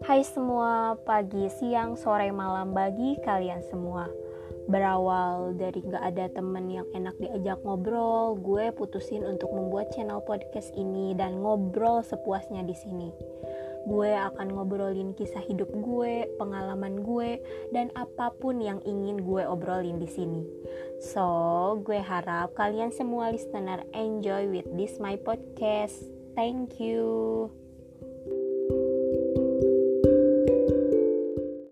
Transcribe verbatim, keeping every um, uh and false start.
Hai semua, pagi, siang, sore, malam bagi kalian semua. Berawal dari gak ada temen yang enak diajak ngobrol, gue putusin untuk membuat channel podcast ini dan ngobrol sepuasnya di sini. Gue akan ngobrolin kisah hidup gue, pengalaman gue, dan apapun yang ingin gue obrolin di sini. So, gue harap kalian semua listener enjoy with this my podcast. Thank you.